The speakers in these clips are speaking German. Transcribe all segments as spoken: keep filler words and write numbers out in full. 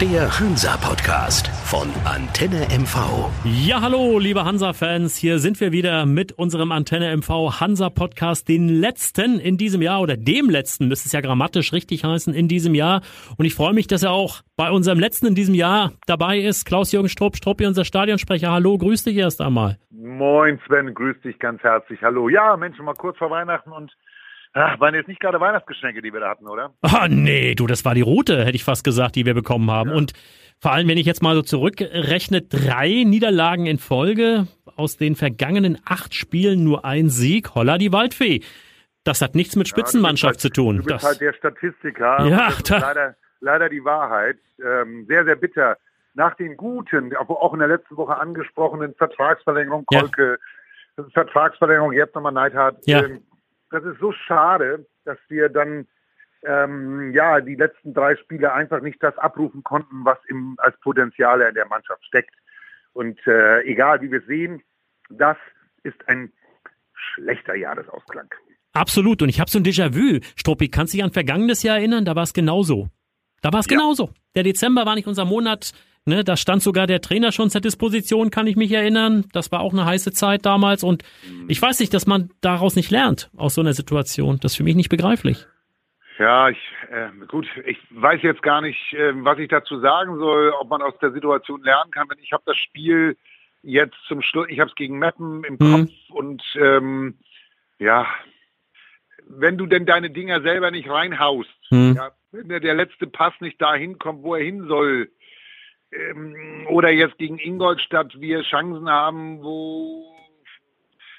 Der Hansa-Podcast von Antenne M V. Ja, hallo, liebe Hansa-Fans. Hier sind wir wieder mit unserem Antenne M V Hansa-Podcast, den letzten in diesem Jahr oder dem letzten, müsste es ja grammatisch richtig heißen, in diesem Jahr. Und ich freue mich, dass er auch bei unserem letzten in diesem Jahr dabei ist. Klaus-Jürgen Strupp, Struppi, unser Stadionsprecher. Hallo, grüß dich erst einmal. Moin Sven, grüß dich ganz herzlich. Hallo. Ja, Mensch, mal kurz vor Weihnachten und ach, waren jetzt nicht gerade Weihnachtsgeschenke, die wir da hatten, oder? Ah, nee, du, das war die rote, hätte ich fast gesagt, die wir bekommen haben. Ja. Und vor allem, wenn ich jetzt mal so zurückrechne, drei Niederlagen in Folge, aus den vergangenen acht Spielen nur ein Sieg, holla die Waldfee. Das hat nichts mit Spitzenmannschaft ja, halt, zu tun. Du bist das halt der Statistiker. Ja, das ist leider, leider die Wahrheit. Ähm, sehr, sehr bitter. Nach den guten, auch in der letzten Woche angesprochenen Vertragsverlängerung, Kolke, ja. Vertragsverlängerung, jetzt nochmal Neidhardt, ja. ähm, Das ist so schade, dass wir dann ähm, ja die letzten drei Spiele einfach nicht das abrufen konnten, was im, als Potenzial in der Mannschaft steckt. Und äh, egal, wie wir sehen, das ist ein schlechter Jahresausklang. Absolut. Und ich habe so ein Déjà-vu. Struppi, kannst du dich an vergangenes Jahr erinnern? Da war es genauso. Da war es ja. genauso. Der Dezember war nicht unser Monat. Ne, da stand sogar der Trainer schon zur Disposition, kann ich mich erinnern. Das war auch eine heiße Zeit damals. Und ich weiß nicht, dass man daraus nicht lernt, aus so einer Situation. Das ist für mich nicht begreiflich. Ja, ich, äh, gut, ich weiß jetzt gar nicht, äh, was ich dazu sagen soll, ob man aus der Situation lernen kann. Ich habe das Spiel jetzt zum Schluss, ich habe es gegen Meppen im mhm. Kopf. Und ähm, ja, wenn du denn deine Dinger selber nicht reinhaust, mhm. ja, wenn der letzte Pass nicht dahin kommt, wo er hin soll, oder jetzt gegen Ingolstadt wir Chancen haben, wo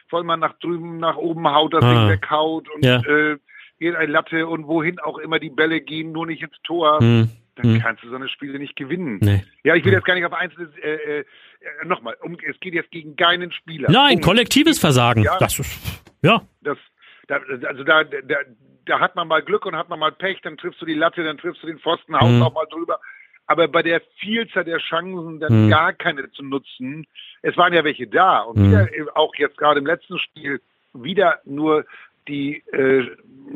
Vollmann nach drüben, nach oben haut, das ah. Ding weghaut und ja. äh, geht eine Latte und wohin auch immer die Bälle gehen, nur nicht ins Tor, hm. dann hm. kannst du so eine Spiele nicht gewinnen. Nee. Ja, ich will jetzt gar nicht auf einzelne, äh, äh, nochmal, um, es geht jetzt gegen keinen Spieler. Nein, um, kollektives Versagen. Ja. Das ist, ja. Das, da, also da, da, da hat man mal Glück und hat man mal Pech, dann triffst du die Latte, dann triffst du den Pfosten, haust hm. auch mal drüber. Aber bei der Vielzahl der Chancen dann hm. gar keine zu nutzen. Es waren ja welche da. Und hm. wieder, auch jetzt gerade im letzten Spiel, wieder nur die äh,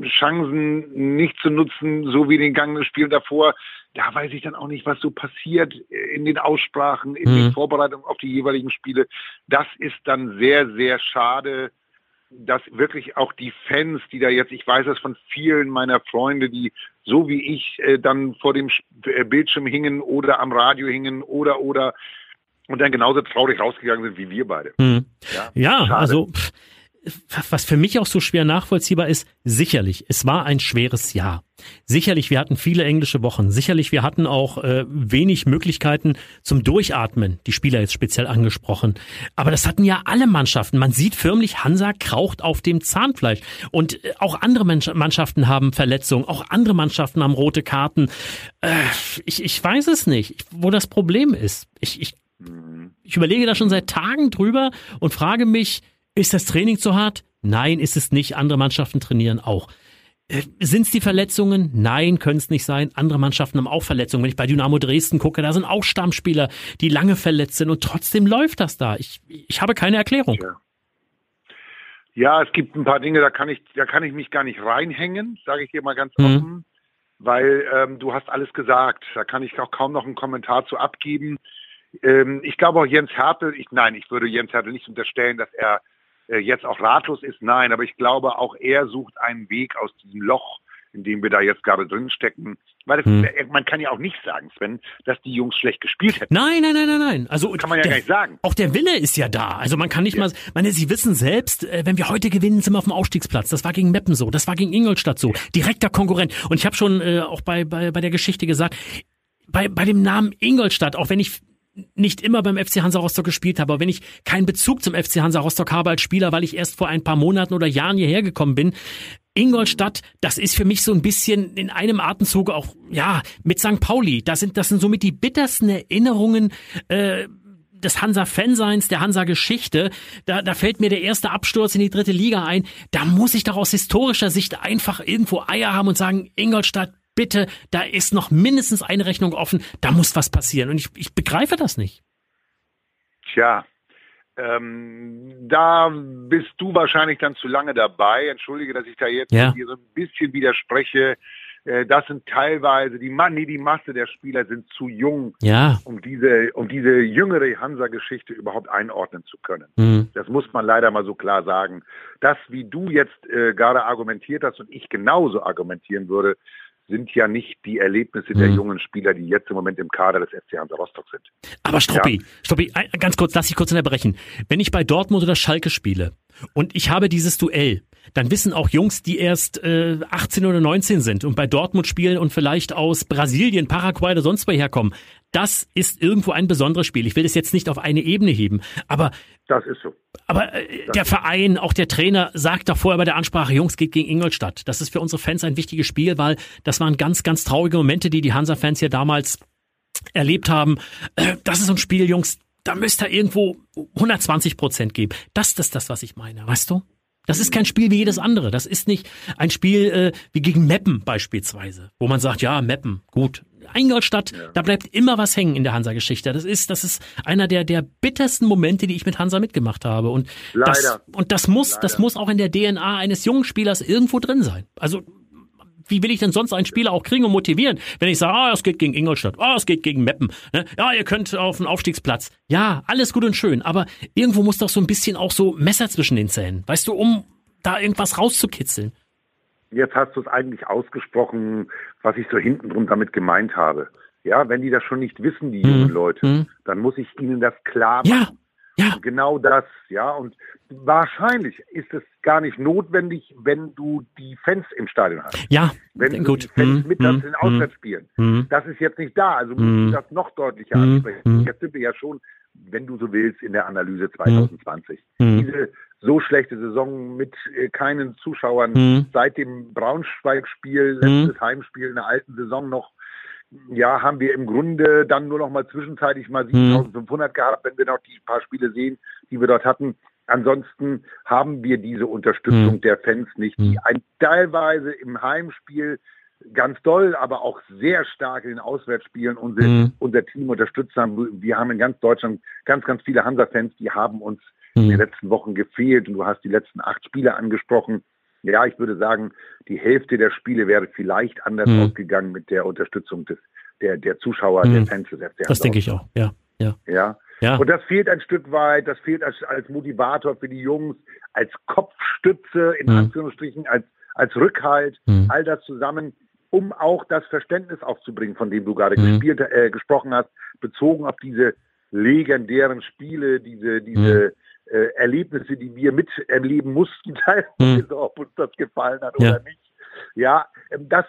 Chancen nicht zu nutzen, so wie in den gangenen Spielen davor. Da weiß ich dann auch nicht, was so passiert in den Aussprachen, in hm. den Vorbereitungen auf die jeweiligen Spiele. Das ist dann sehr, sehr schade, dass wirklich auch die Fans, die da jetzt, ich weiß das von vielen meiner Freunde, die so wie ich äh, dann vor dem Bildschirm hingen oder am Radio hingen oder, oder und dann genauso traurig rausgegangen sind wie wir beide. Hm. Ja, ja also was für mich auch so schwer nachvollziehbar ist, sicherlich, es war ein schweres Jahr. Sicherlich, wir hatten viele englische Wochen. Sicherlich, wir hatten auch äh, wenig Möglichkeiten zum Durchatmen, die Spieler jetzt speziell angesprochen. Aber das hatten ja alle Mannschaften. Man sieht förmlich, Hansa kraucht auf dem Zahnfleisch. Und äh, auch andere Mannschaften haben Verletzungen, auch andere Mannschaften haben rote Karten. Äh, ich, ich weiß es nicht, wo das Problem ist. Ich, ich, ich überlege da schon seit Tagen drüber und frage mich, ist das Training zu hart? Nein, ist es nicht. Andere Mannschaften trainieren auch. Äh, sind es die Verletzungen? Nein, können es nicht sein. Andere Mannschaften haben auch Verletzungen. Wenn ich bei Dynamo Dresden gucke, da sind auch Stammspieler, die lange verletzt sind und trotzdem läuft das da. Ich, ich habe keine Erklärung. Ja. ja, es gibt ein paar Dinge, da kann ich, da kann ich mich gar nicht reinhängen, sage ich dir mal ganz mhm. offen, weil ähm, du hast alles gesagt. Da kann ich auch kaum noch einen Kommentar zu abgeben. Ähm, ich glaube auch Jens Härtel, ich, nein, ich würde Jens Härtel nicht unterstellen, dass er jetzt auch ratlos ist, nein, aber ich glaube, auch er sucht einen Weg aus diesem Loch, in dem wir da jetzt gerade drin stecken. Weil das, hm. man kann ja auch nicht sagen, Sven, dass die Jungs schlecht gespielt hätten. Nein, nein, nein, nein, nein. Also das kann man ja der, gar nicht sagen. Auch der Wille ist ja da. Also man kann nicht ja. mal, meine, Sie wissen selbst, wenn wir heute gewinnen, sind wir auf dem Aufstiegsplatz. Das war gegen Meppen so, das war gegen Ingolstadt so, direkter Konkurrent. Und ich habe schon äh, auch bei, bei bei der Geschichte gesagt, bei bei dem Namen Ingolstadt, auch wenn ich nicht immer beim F C Hansa Rostock gespielt habe, aber wenn ich keinen Bezug zum F C Hansa Rostock habe als Spieler, weil ich erst vor ein paar Monaten oder Jahren hierher gekommen bin, Ingolstadt, das ist für mich so ein bisschen in einem Atemzug auch, ja, mit Sankt Pauli, das sind das sind somit die bittersten Erinnerungen äh, des Hansa-Fanseins, der Hansa-Geschichte. Da, da fällt mir der erste Absturz in die dritte Liga ein, da muss ich doch aus historischer Sicht einfach irgendwo Eier haben und sagen, Ingolstadt, bitte, da ist noch mindestens eine Rechnung offen, da muss was passieren. Und ich, ich begreife das nicht. Tja, ähm, da bist du wahrscheinlich dann zu lange dabei. Entschuldige, dass ich da jetzt ja. hier so ein bisschen widerspreche. Das sind teilweise, die, nee, die Masse der Spieler sind zu jung, ja. um diese um diese jüngere Hansa-Geschichte überhaupt einordnen zu können. Mhm. Das muss man leider mal so klar sagen. Das, wie du jetzt äh, gerade argumentiert hast und ich genauso argumentieren würde, sind ja nicht die Erlebnisse mhm. der jungen Spieler, die jetzt im Moment im Kader des F C Hansa Rostock sind. Aber Struppi, ja. Struppi, ganz kurz, lass dich kurz unterbrechen. Wenn ich bei Dortmund oder Schalke spiele und ich habe dieses Duell, dann wissen auch Jungs, die erst äh, achtzehn oder neunzehn sind und bei Dortmund spielen und vielleicht aus Brasilien, Paraguay oder sonst wo herkommen, das ist irgendwo ein besonderes Spiel. Ich will das jetzt nicht auf eine Ebene heben, aber das ist so. Aber äh, der Verein, auch der Trainer sagt davor bei der Ansprache, Jungs, geht gegen Ingolstadt. Das ist für unsere Fans ein wichtiges Spiel, weil das waren ganz, ganz traurige Momente, die die Hansa-Fans ja damals erlebt haben. Äh, das ist so ein Spiel, Jungs, da müsste er irgendwo hundertzwanzig Prozent geben. Das ist das, was ich meine, weißt du? Das ist kein Spiel wie jedes andere. Das ist nicht ein Spiel äh, wie gegen Meppen beispielsweise, wo man sagt, ja, Meppen, gut. Ingolstadt, ja. Da bleibt immer was hängen in der Hansa-Geschichte. Das ist, das ist einer der, der bittersten Momente, die ich mit Hansa mitgemacht habe. Und Leider. das, und das muss, Leider. das muss auch in der D N A eines jungen Spielers irgendwo drin sein. Also, wie will ich denn sonst einen Spieler auch kriegen und motivieren, wenn ich sage, ah, oh, es geht gegen Ingolstadt, ah, oh, es geht gegen Meppen, ne? Ja, ihr könnt auf den Aufstiegsplatz. Ja, alles gut und schön, aber irgendwo muss doch so ein bisschen auch so Messer zwischen den Zähnen, weißt du, um da irgendwas rauszukitzeln. Jetzt hast du es eigentlich ausgesprochen, was ich so hintenrum damit gemeint habe. Ja, wenn die das schon nicht wissen, die jungen mhm. Leute, dann muss ich ihnen das klar machen. Ja. Ja. Und genau das, ja. Und wahrscheinlich ist es gar nicht notwendig, wenn du die Fans im Stadion hast. Ja, wenn gut. du die Fans mhm. mit mhm. in Auswärtsspielen. Mhm. Das ist jetzt nicht da, also mhm. musst du das noch deutlicher mhm. ansprechen. Jetzt sind wir ja schon, wenn du so willst, in der Analyse zwanzig zwanzig. Mhm. Diese so schlechte Saison mit äh, keinen Zuschauern mhm. seit dem Braunschweig-Spiel, letztes mhm. Heimspiel in der alten Saison noch, ja, haben wir im Grunde dann nur noch mal zwischenzeitlich mal siebentausendfünfhundert gehabt, wenn wir noch die paar Spiele sehen, die wir dort hatten. Ansonsten haben wir diese Unterstützung mhm. der Fans nicht, die ein, teilweise im Heimspiel ganz doll, aber auch sehr stark in den Auswärtsspielen unser, mhm. unser Team unterstützt haben. Wir haben in ganz Deutschland ganz, ganz viele Hansa-Fans, die haben uns in den letzten Wochen gefehlt und du hast die letzten acht Spiele angesprochen. Ja, ich würde sagen, die Hälfte der Spiele wäre vielleicht anders mhm. ausgegangen mit der Unterstützung des der, der Zuschauer, mhm. der Fans des F C Hansa. Das denke ich auch, ja. Ja. ja. ja. Und das fehlt ein Stück weit, das fehlt als, als Motivator für die Jungs, als Kopfstütze, in mhm. Anführungsstrichen, als, als Rückhalt, mhm. all das zusammen, um auch das Verständnis aufzubringen, von dem du gerade mhm. gespielt, äh, gesprochen hast, bezogen auf diese legendären Spiele, diese, diese, mhm. Äh, Erlebnisse, die wir miterleben mussten, teilweise, mhm. ob uns das gefallen hat ja. oder nicht. Ja, das,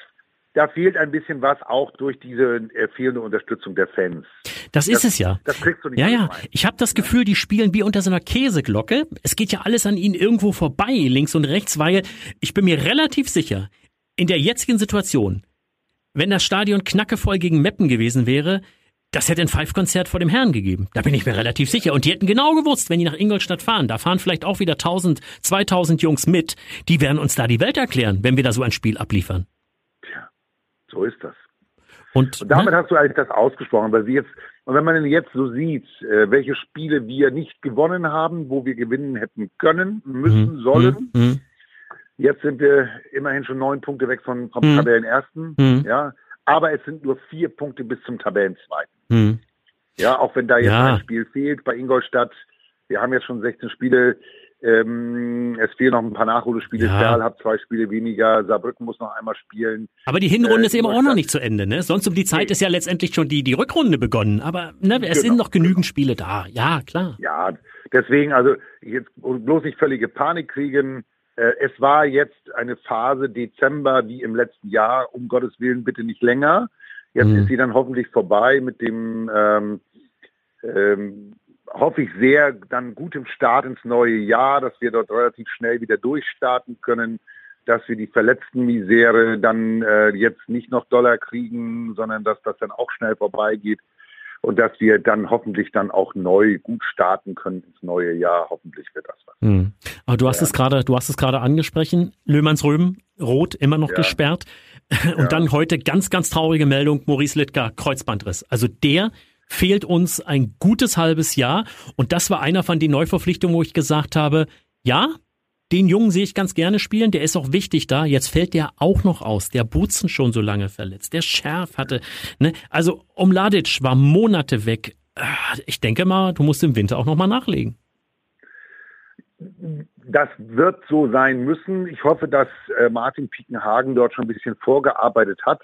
da fehlt ein bisschen was auch durch diese äh, fehlende Unterstützung der Fans. Das ist das, es ja. Das kriegst du nicht. Ja, ja. Rein. Ich habe das Gefühl, die spielen wie unter so einer Käseglocke. Es geht ja alles an ihnen irgendwo vorbei, links und rechts, weil ich bin mir relativ sicher, in der jetzigen Situation, wenn das Stadion knackevoll gegen Meppen gewesen wäre, das hätte ein Five-Konzert vor dem Herrn gegeben. Da bin ich mir relativ sicher. Und die hätten genau gewusst, wenn die nach Ingolstadt fahren, da fahren vielleicht auch wieder tausend, zweitausend Jungs mit. Die werden uns da die Welt erklären, wenn wir da so ein Spiel abliefern. Tja, so ist das. Und, und damit ne? hast du eigentlich das ausgesprochen. Weil sie jetzt, und wenn man jetzt so sieht, welche Spiele wir nicht gewonnen haben, wo wir gewinnen hätten können, müssen, mhm. sollen. Mhm. Jetzt sind wir immerhin schon neun Punkte weg vom, vom mhm. Tabellenersten. Mhm. Ja. Aber es sind nur vier Punkte bis zum Tabellenzweiten. Hm. Ja, auch wenn da jetzt ja. ein Spiel fehlt bei Ingolstadt. Wir haben jetzt schon sechzehn Spiele. Ähm, es fehlen noch ein paar Nachholspiele. Ja. Ferl hat zwei Spiele weniger. Saarbrücken muss noch einmal spielen. Aber die Hinrunde äh, ist eben auch noch nicht zu Ende. Ne? Sonst um die Zeit nee. ist ja letztendlich schon die, die Rückrunde begonnen. Aber ne, es genau. sind noch genügend Spiele da. Ja, klar. Ja, deswegen also jetzt bloß nicht völlige Panik kriegen. Es war jetzt eine Phase Dezember wie im letzten Jahr, um Gottes Willen bitte nicht länger. Jetzt mhm. ist sie dann hoffentlich vorbei mit dem, ähm, ähm, hoffe ich sehr, dann gutem Start ins neue Jahr, dass wir dort relativ schnell wieder durchstarten können, dass wir die verletzten Misere dann äh, jetzt nicht noch doller kriegen, sondern dass das dann auch schnell vorbeigeht und dass wir dann hoffentlich dann auch neu gut starten können ins neue Jahr. Hoffentlich wird das was. Mhm. Aber du hast ja. es gerade, du hast es gerade angesprochen, Löhmannsröben, rot, immer noch ja. gesperrt. Und ja. dann heute ganz, ganz traurige Meldung, Maurice Littger, Kreuzbandriss. Also der fehlt uns ein gutes halbes Jahr. Und das war einer von den Neuverpflichtungen, wo ich gesagt habe, ja, Den Jungen sehe ich ganz gerne spielen, der ist auch wichtig da. Jetzt fällt der auch noch aus. Der Butzen schon so lange verletzt. Der Schärf hatte, ne? Also Omladic war Monate weg. Ich denke mal, du musst im Winter auch nochmal nachlegen. Das wird so sein müssen. Ich hoffe, dass äh, Martin Piekenhagen dort schon ein bisschen vorgearbeitet hat.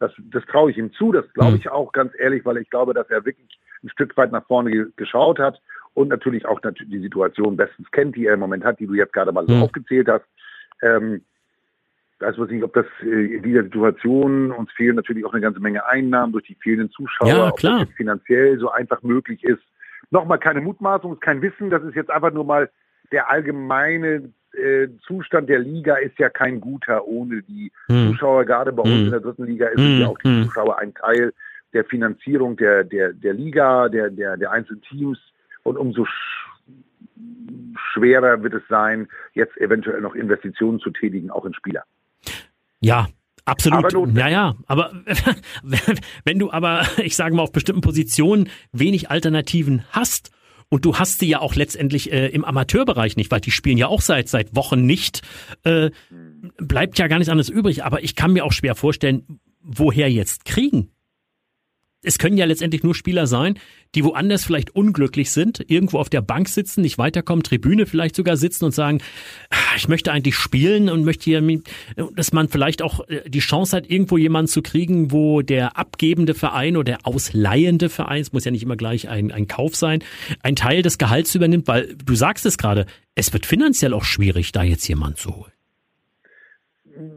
Das, das traue ich ihm zu, das glaube ich auch ganz ehrlich, weil ich glaube, dass er wirklich ein Stück weit nach vorne ge- geschaut hat und natürlich auch nat- die Situation bestens kennt, die er im Moment hat, die du jetzt gerade mal so mhm. aufgezählt hast. Ähm, ich weiß nicht, ob das äh, in dieser Situation, uns fehlen natürlich auch eine ganze Menge Einnahmen durch die fehlenden Zuschauer, ja, klar. Ob das jetzt finanziell so einfach möglich ist. Nochmal keine Mutmaßung, kein Wissen, das ist jetzt einfach nur mal der allgemeine äh, Zustand der Liga ist ja kein guter ohne die hm. Zuschauer. Gerade bei uns hm. in der dritten Liga ist hm. ja auch die Zuschauer ein Teil der Finanzierung der, der, der Liga, der, der, der einzelnen Teams. Und umso sch- schwerer wird es sein, jetzt eventuell noch Investitionen zu tätigen, auch in Spieler. Ja, absolut. Aber ja, ja, aber wenn du aber, ich sage mal, auf bestimmten Positionen wenig Alternativen hast, und du hast sie ja auch letztendlich äh, im Amateurbereich nicht, weil die spielen ja auch seit seit Wochen nicht. Äh, bleibt ja gar nichts anderes übrig. Aber ich kann mir auch schwer vorstellen, woher jetzt kriegen. Es können ja letztendlich nur Spieler sein, die woanders vielleicht unglücklich sind, irgendwo auf der Bank sitzen, nicht weiterkommen, Tribüne vielleicht sogar sitzen und sagen, ich möchte eigentlich spielen und möchte hier, dass man vielleicht auch die Chance hat, irgendwo jemanden zu kriegen, wo der abgebende Verein oder der ausleihende Verein, es muss ja nicht immer gleich ein, ein Kauf sein, ein Teil des Gehalts übernimmt, weil du sagst es gerade, es wird finanziell auch schwierig, da jetzt jemanden zu holen.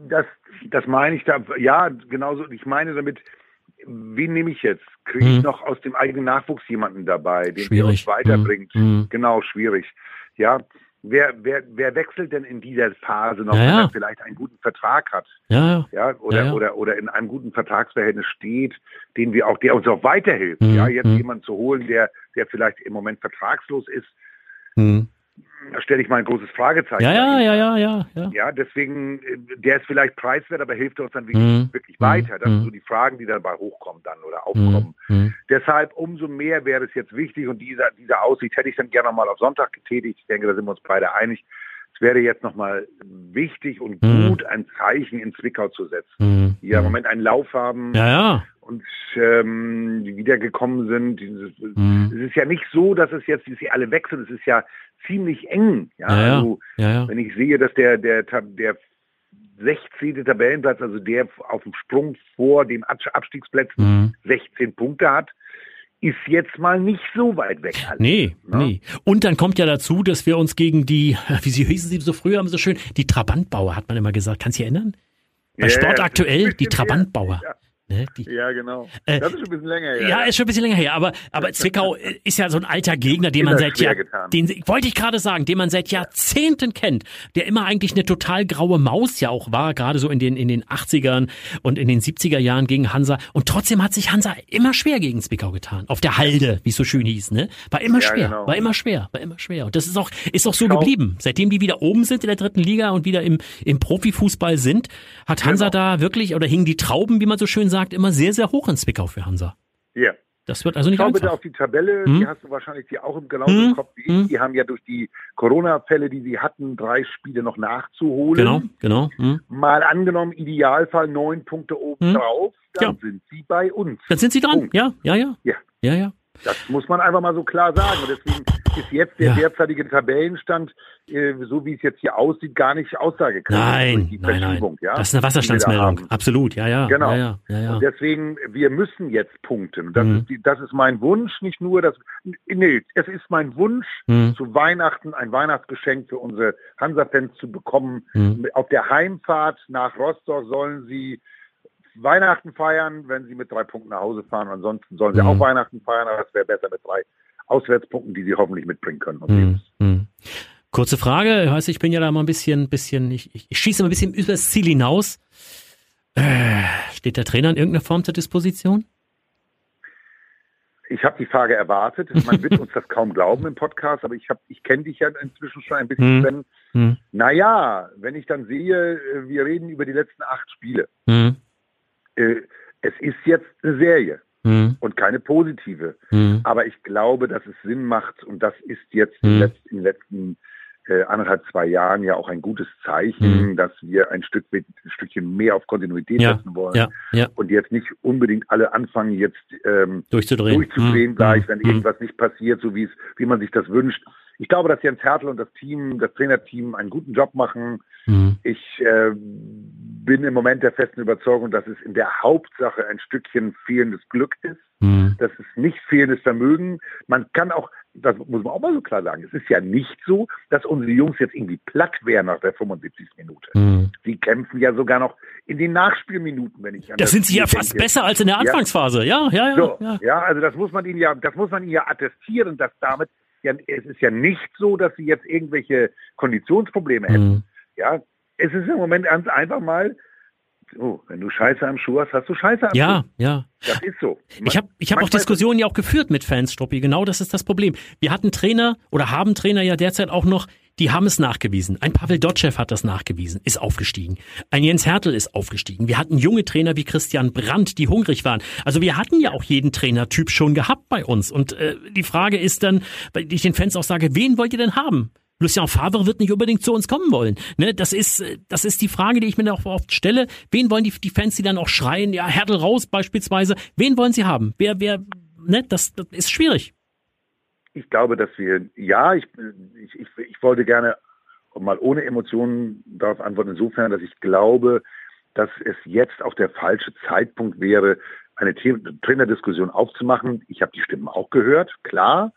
Das, das meine ich da, ja, genauso, ich meine damit, wen nehme ich jetzt? Kriege ich hm. noch aus dem eigenen Nachwuchs jemanden dabei, den er uns weiterbringt? Hm. Genau, schwierig. Ja, wer, wer, wer wechselt denn in dieser Phase noch, ja, wenn ja. er vielleicht einen guten Vertrag hat? Ja, ja. Oder, ja, ja. Oder, oder in einem guten Vertragsverhältnis steht, den wir auch, der uns auch weiterhilft. Hm. Ja, jetzt hm. jemanden zu holen, der, der vielleicht im Moment vertragslos ist, hm. da stelle ich mal ein großes Fragezeichen. Ja, ja, ja, ja, ja, ja. Ja, deswegen, der ist vielleicht preiswert, aber hilft uns dann wirklich, mm. wirklich weiter. Das mm. sind so die Fragen, die dabei hochkommen dann oder aufkommen. Mm. Deshalb umso mehr wäre es jetzt wichtig und dieser, dieser Aussicht hätte ich dann gerne mal auf Sonntag getätigt. Ich denke, da sind wir uns beide einig. Es wäre jetzt nochmal wichtig und mm. gut, ein Zeichen in Zwickau zu setzen. Mm. Die ja im Moment einen Lauf haben. Ja, ja. Und ähm, die wiedergekommen sind. Mhm. Es ist ja nicht so, dass es jetzt, dass sie alle wechseln. Es ist ja ziemlich eng. Ja, ja, also, ja, ja. Wenn ich sehe, dass der der der sechzehnte Tabellenplatz, also der auf dem Sprung vor den Abstiegsplätzen mhm. sechzehn Punkte hat, ist jetzt mal nicht so weit weg. Alles, nee, ne? nee. Und dann kommt ja dazu, dass wir uns gegen die, wie sie hießen sie so früher, haben so schön, die Trabantbauer, hat man immer gesagt. Kannst du dich erinnern? Bei ja, Sport aktuell, die Trabantbauer. Ja. Ne, die, ja, genau. Äh, das ist schon ein bisschen länger her. Ja, ist schon ein bisschen länger her, aber, aber Zwickau ist ja so ein alter Gegner, den man seit Jahr, den, wollte ich gerade sagen, den man seit Jahrzehnten kennt, der immer eigentlich eine total graue Maus ja auch war, gerade so in den, in den achtzigern und in den siebziger Jahren gegen Hansa. Und trotzdem hat sich Hansa immer schwer gegen Zwickau getan. Auf der Halde, wie es so schön hieß, ne? War immer ja, schwer, genau. war immer schwer, war immer schwer. Und das ist auch, ist auch so Schau. geblieben. Seitdem die wieder oben sind in der dritten Liga und wieder im, im Profifußball sind, hat Hansa genau. da wirklich, oder hingen die Trauben, wie man so schön sagt, sagt immer sehr, sehr hoch in Zwickau für Hansa. Ja. Yeah. Das wird also nicht einfach. Schau bitte auf die Tabelle, hm? die hast du wahrscheinlich die auch im Glauben hm? im Kopf. Die, hm? die haben ja durch die Corona-Fälle, die sie hatten, drei Spiele noch nachzuholen. Genau, genau. Hm? Mal angenommen, Idealfall neun Punkte oben drauf, hm? dann ja. sind sie bei uns. Dann sind sie dran, Punkt. ja, ja, ja. Ja, ja, ja. Das muss man einfach mal so klar sagen. Und deswegen ist jetzt der ja. derzeitige Tabellenstand, äh, so wie es jetzt hier aussieht, gar nicht aussagekräftig. Nein, nein, nein. Ja, das ist eine Wasserstandsmeldung. Absolut, ja, ja. Genau. Ja, ja, ja, ja. Und deswegen, wir müssen jetzt punkten. Das, mhm. ist, das ist mein Wunsch, nicht nur, dass, nee, es ist mein Wunsch, mhm. zu Weihnachten ein Weihnachtsgeschenk für unsere Hansa-Fans zu bekommen. Mhm. Auf der Heimfahrt nach Rostock sollen sie Weihnachten feiern, wenn sie mit drei Punkten nach Hause fahren. Ansonsten sollen sie mhm. auch Weihnachten feiern, aber es wäre besser mit drei Auswärtspunkten, die sie hoffentlich mitbringen können. Mhm. Mhm. Kurze Frage, ich weiß, ich bin ja da mal ein bisschen, bisschen ich, ich schieße mal ein bisschen übers Ziel hinaus. Äh, steht der Trainer in irgendeiner Form zur Disposition? Ich habe die Frage erwartet. Man wird uns das kaum glauben im Podcast, aber ich, ich kenne dich ja inzwischen schon ein bisschen, Sven. Mhm. Naja, wenn ich dann sehe, wir reden über die letzten acht Spiele. Mhm. Es ist jetzt eine Serie mhm. und keine positive. Mhm. Aber ich glaube, dass es Sinn macht und das ist jetzt mhm. in den letzten äh, anderthalb, zwei Jahren ja auch ein gutes Zeichen, mhm. dass wir ein Stück mit, ein Stückchen mehr auf Kontinuität ja, setzen wollen ja, ja. und jetzt nicht unbedingt alle anfangen, jetzt ähm, durchzudrehen, durchzudrehen mhm. gleich, wenn mhm. irgendwas nicht passiert, so wie es, wie man sich das wünscht. Ich glaube, dass Jens Härtel und das Team, das Trainerteam einen guten Job machen. Mhm. Ich äh, bin im Moment der festen Überzeugung, dass es in der Hauptsache ein Stückchen fehlendes Glück ist. Mhm. Das ist nicht fehlendes Vermögen. Man kann auch, das muss man auch mal so klar sagen, es ist ja nicht so, dass unsere Jungs jetzt irgendwie platt wären nach der fünfundsiebzigsten Minute. Mhm. Sie kämpfen ja sogar noch in den Nachspielminuten, wenn ich an das sind sie ja fast denke. Besser als in der Anfangsphase. Ja, ja, ja. Ja, so, ja. ja also das muss man ihnen ja, das muss man ihnen ja attestieren, dass damit ja, es ist ja nicht so, dass sie jetzt irgendwelche Konditionsprobleme hätten. Mhm. Ja, es ist im Moment ganz einfach mal, oh, wenn du Scheiße am Schuh hast, hast du Scheiße am Schuh. Ja, ja. Das ist so. Man, ich habe ich hab auch Diskussionen ja auch geführt mit Fans, Struppi. Genau das ist das Problem. Wir hatten Trainer oder haben Trainer ja derzeit auch noch, die haben es nachgewiesen. Ein Pavel Dotchev hat das nachgewiesen, ist aufgestiegen. Ein Jens Härtel ist aufgestiegen. Wir hatten junge Trainer wie Christian Brandt, die hungrig waren. Also wir hatten ja auch jeden Trainertyp schon gehabt bei uns. Und äh, die Frage ist dann, weil ich den Fans auch sage, wen wollt ihr denn haben? Lucien Favre wird nicht unbedingt zu uns kommen wollen. Ne, das ist das ist die Frage, die ich mir dann auch oft stelle. Wen wollen die, die Fans, die dann auch schreien, ja, Härtel raus beispielsweise, wen wollen sie haben? Wer, wer, ne, das, das ist schwierig. Ich glaube, dass wir, ja, ich, ich, ich, ich wollte gerne mal ohne Emotionen darauf antworten, insofern, dass ich glaube, dass es jetzt auch der falsche Zeitpunkt wäre, eine Trainerdiskussion aufzumachen. Ich habe die Stimmen auch gehört, klar.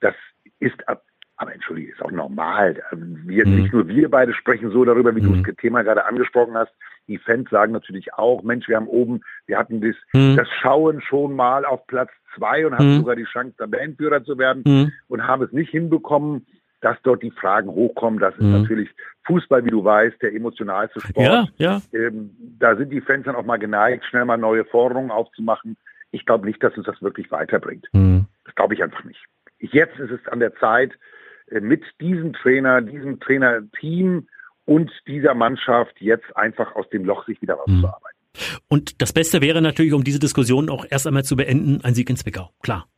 Das ist ab, aber entschuldige, ist auch normal. Wir, mhm. Nicht nur wir beide sprechen so darüber, wie mhm. du das Thema gerade angesprochen hast. Die Fans sagen natürlich auch, Mensch, wir haben oben, wir hatten das, mhm. das Schauen schon mal auf Platz zwei und haben mhm. sogar die Chance, Tabellenführer zu werden mhm. und haben es nicht hinbekommen, dass dort die Fragen hochkommen. Das mhm. ist natürlich Fußball, wie du weißt, der emotionalste Sport. Ja, ja. Ähm, da sind die Fans dann auch mal geneigt, schnell mal neue Forderungen aufzumachen. Ich glaube nicht, dass uns das wirklich weiterbringt. Mhm. Das glaube ich einfach nicht. Jetzt ist es an der Zeit, mit diesem Trainer, diesem Trainerteam und dieser Mannschaft jetzt einfach aus dem Loch sich wieder rauszuarbeiten. Und das Beste wäre natürlich, um diese Diskussion auch erst einmal zu beenden, ein Sieg in Zwickau, klar.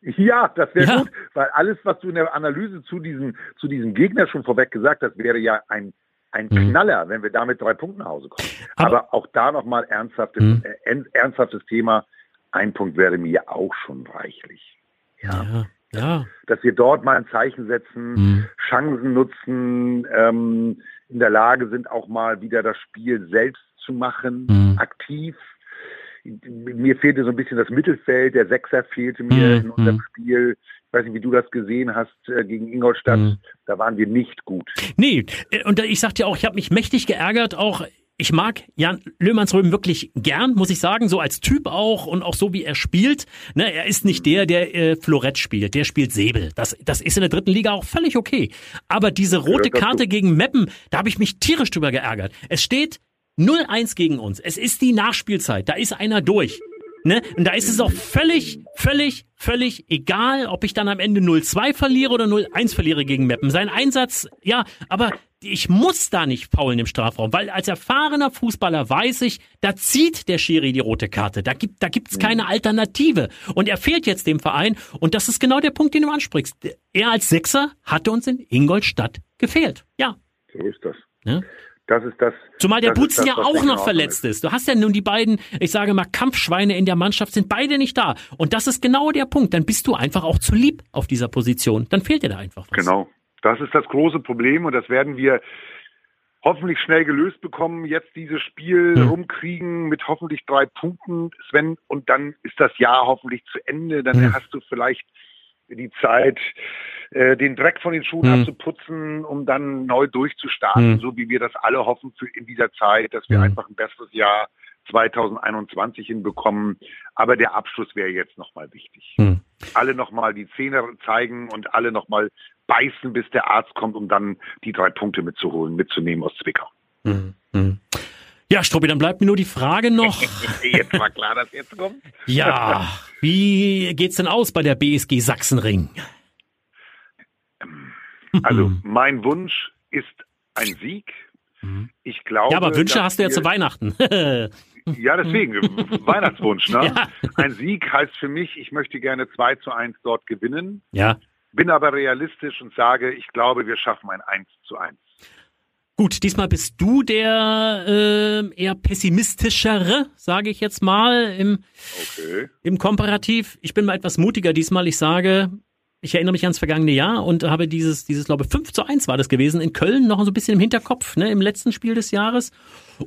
Ja, das wäre ja. gut, weil alles, was du in der Analyse zu diesem, zu diesem Gegner schon vorweg gesagt hast, wäre ja ein, ein mhm. Knaller, wenn wir da mit drei Punkten nach Hause kommen. Aber, Aber auch da nochmal ernsthaftes, mhm. äh, ernsthaftes Thema, ein Punkt wäre mir auch schon reichlich. Ja. ja. Ja. Dass wir dort mal ein Zeichen setzen, mhm. Chancen nutzen, ähm, in der Lage sind, auch mal wieder das Spiel selbst zu machen, mhm. aktiv. Mir fehlte so ein bisschen das Mittelfeld, der Sechser fehlte mir mhm. in unserem Spiel. Ich weiß nicht, wie du das gesehen hast äh, gegen Ingolstadt, mhm. da waren wir nicht gut. Nee, und ich sagte ja auch, ich habe mich mächtig geärgert, auch ich mag Jan Löhmannsröben wirklich gern, muss ich sagen, so als Typ auch und auch so, wie er spielt. Ne, er ist nicht der, der äh, Florett spielt, der spielt Säbel. Das, das ist in der dritten Liga auch völlig okay. Aber diese rote Karte gegen Meppen, da habe ich mich tierisch drüber geärgert. Es steht null eins gegen uns. Es ist die Nachspielzeit, da ist einer durch. Ne? Und da ist es auch völlig, völlig, völlig egal, ob ich dann am Ende null zwei verliere oder null eins verliere gegen Meppen. Sein Einsatz, ja, aber ich muss da nicht faulen im Strafraum, weil als erfahrener Fußballer weiß ich, da zieht der Schiri die rote Karte. Da gibt, da gibt's keine Alternative. Und er fehlt jetzt dem Verein. Und das ist genau der Punkt, den du ansprichst. Er als Sechser hatte uns in Ingolstadt gefehlt. Ja. So ist das. Ja? Das ist das. Zumal der Butzen ja auch noch verletzt ist. Du hast ja nun die beiden, ich sage mal, Kampfschweine in der Mannschaft, sind beide nicht da. Und das ist genau der Punkt. Dann bist du einfach auch zu lieb auf dieser Position. Dann fehlt dir da einfach was. Genau. Das ist das große Problem und das werden wir hoffentlich schnell gelöst bekommen, jetzt dieses Spiel mhm. rumkriegen mit hoffentlich drei Punkten, Sven, und dann ist das Jahr hoffentlich zu Ende, dann mhm. hast du vielleicht die Zeit, äh, den Dreck von den Schuhen mhm. abzuputzen, um dann neu durchzustarten, mhm. so wie wir das alle hoffen für in dieser Zeit, dass wir mhm. einfach ein besseres Jahr zwanzig einundzwanzig hinbekommen, aber der Abschluss wäre jetzt nochmal wichtig. Mhm. Alle nochmal die Zähne zeigen und alle nochmal beißen, bis der Arzt kommt, um dann die drei Punkte mitzuholen, mitzunehmen aus Zwickau. Mhm. Mhm. Ja, Struppi, dann bleibt mir nur die Frage noch. Jetzt war klar, dass jetzt kommt. Ja, wie geht's denn aus bei der B S G Sachsenring? Also, mein Wunsch ist ein Sieg. Ich glaube. Ja, aber Wünsche hast du ja zu Weihnachten. Ja, deswegen, Weihnachtswunsch, ne? Ja. Ein Sieg heißt für mich, ich möchte gerne zwei zu eins dort gewinnen. Ja. bin aber realistisch und sage, ich glaube, wir schaffen ein eins zu eins. Gut, diesmal bist du der äh, eher pessimistischere, sage ich jetzt mal, im, okay. im Komparativ. Ich bin mal etwas mutiger diesmal. Ich sage, ich erinnere mich ans vergangene Jahr und habe dieses, dieses glaube ich, fünf zu eins war das gewesen, in Köln noch so ein bisschen im Hinterkopf, ne, im letzten Spiel des Jahres.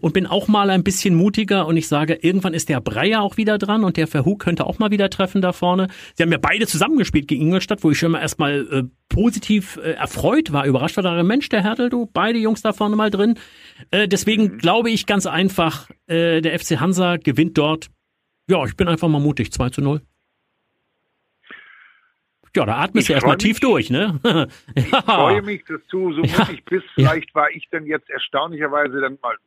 Und bin auch mal ein bisschen mutiger und ich sage, irgendwann ist der Breyer auch wieder dran und der Verhoek könnte auch mal wieder treffen da vorne. Sie haben ja beide zusammengespielt gegen Ingolstadt, wo ich schon mal erstmal äh, positiv äh, erfreut war, überrascht war da, Mensch, der Härtel, du, beide Jungs da vorne mal drin. Äh, deswegen glaube ich ganz einfach, äh, der F C Hansa gewinnt dort. Ja, ich bin einfach mal mutig, zwei zu null. Ja, da atmest du erstmal tief durch, ne? Ja. Ich freue mich, dass du so mutig bist. Vielleicht war ich dann jetzt erstaunlicherweise dann mal...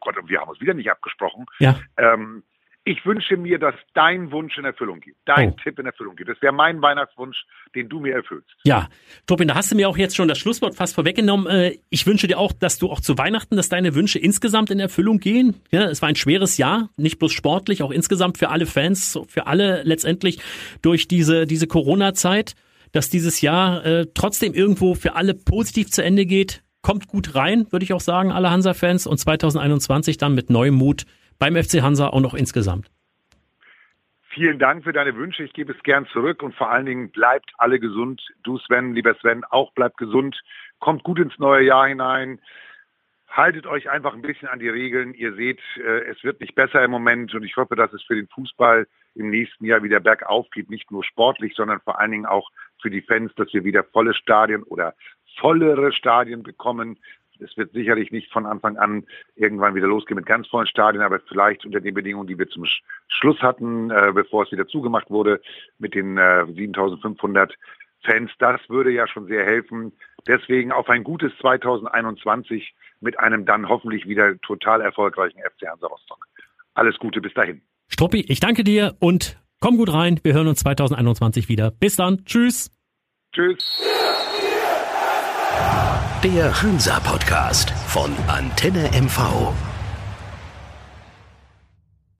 Gott, wir haben uns wieder nicht abgesprochen. Ja. Ähm, ich wünsche mir, dass dein Wunsch in Erfüllung geht, dein oh. Tipp in Erfüllung geht. Das wäre mein Weihnachtswunsch, den du mir erfüllst. Ja, Truppin, da hast du mir auch jetzt schon das Schlusswort fast vorweggenommen. Ich wünsche dir auch, dass du auch zu Weihnachten, dass deine Wünsche insgesamt in Erfüllung gehen. Ja, es war ein schweres Jahr, nicht bloß sportlich, auch insgesamt für alle Fans, für alle letztendlich durch diese, diese Corona-Zeit, dass dieses Jahr äh, trotzdem irgendwo für alle positiv zu Ende geht. Kommt gut rein, würde ich auch sagen, alle Hansa-Fans. Und zwanzig einundzwanzig dann mit neuem Mut beim F C Hansa und auch insgesamt. Vielen Dank für deine Wünsche. Ich gebe es gern zurück. Und vor allen Dingen bleibt alle gesund. Du, Sven, lieber Sven, auch bleibt gesund. Kommt gut ins neue Jahr hinein. Haltet euch einfach ein bisschen an die Regeln. Ihr seht, es wird nicht besser im Moment. Und ich hoffe, dass es für den Fußball im nächsten Jahr wieder bergauf geht. Nicht nur sportlich, sondern vor allen Dingen auch für die Fans, dass wir wieder volle Stadien oder vollere Stadien bekommen. Es wird sicherlich nicht von Anfang an irgendwann wieder losgehen mit ganz vollen Stadien, aber vielleicht unter den Bedingungen, die wir zum Sch- Schluss hatten, äh, bevor es wieder zugemacht wurde, mit den äh, siebentausendfünfhundert Fans. Das würde ja schon sehr helfen. Deswegen auf ein gutes zwanzig einundzwanzig mit einem dann hoffentlich wieder total erfolgreichen F C Hansa Rostock. Alles Gute bis dahin. Struppi, ich danke dir und komm gut rein. Wir hören uns zwanzig einundzwanzig wieder. Bis dann. Tschüss. Tschüss. Der Hansa-Podcast von Antenne M V.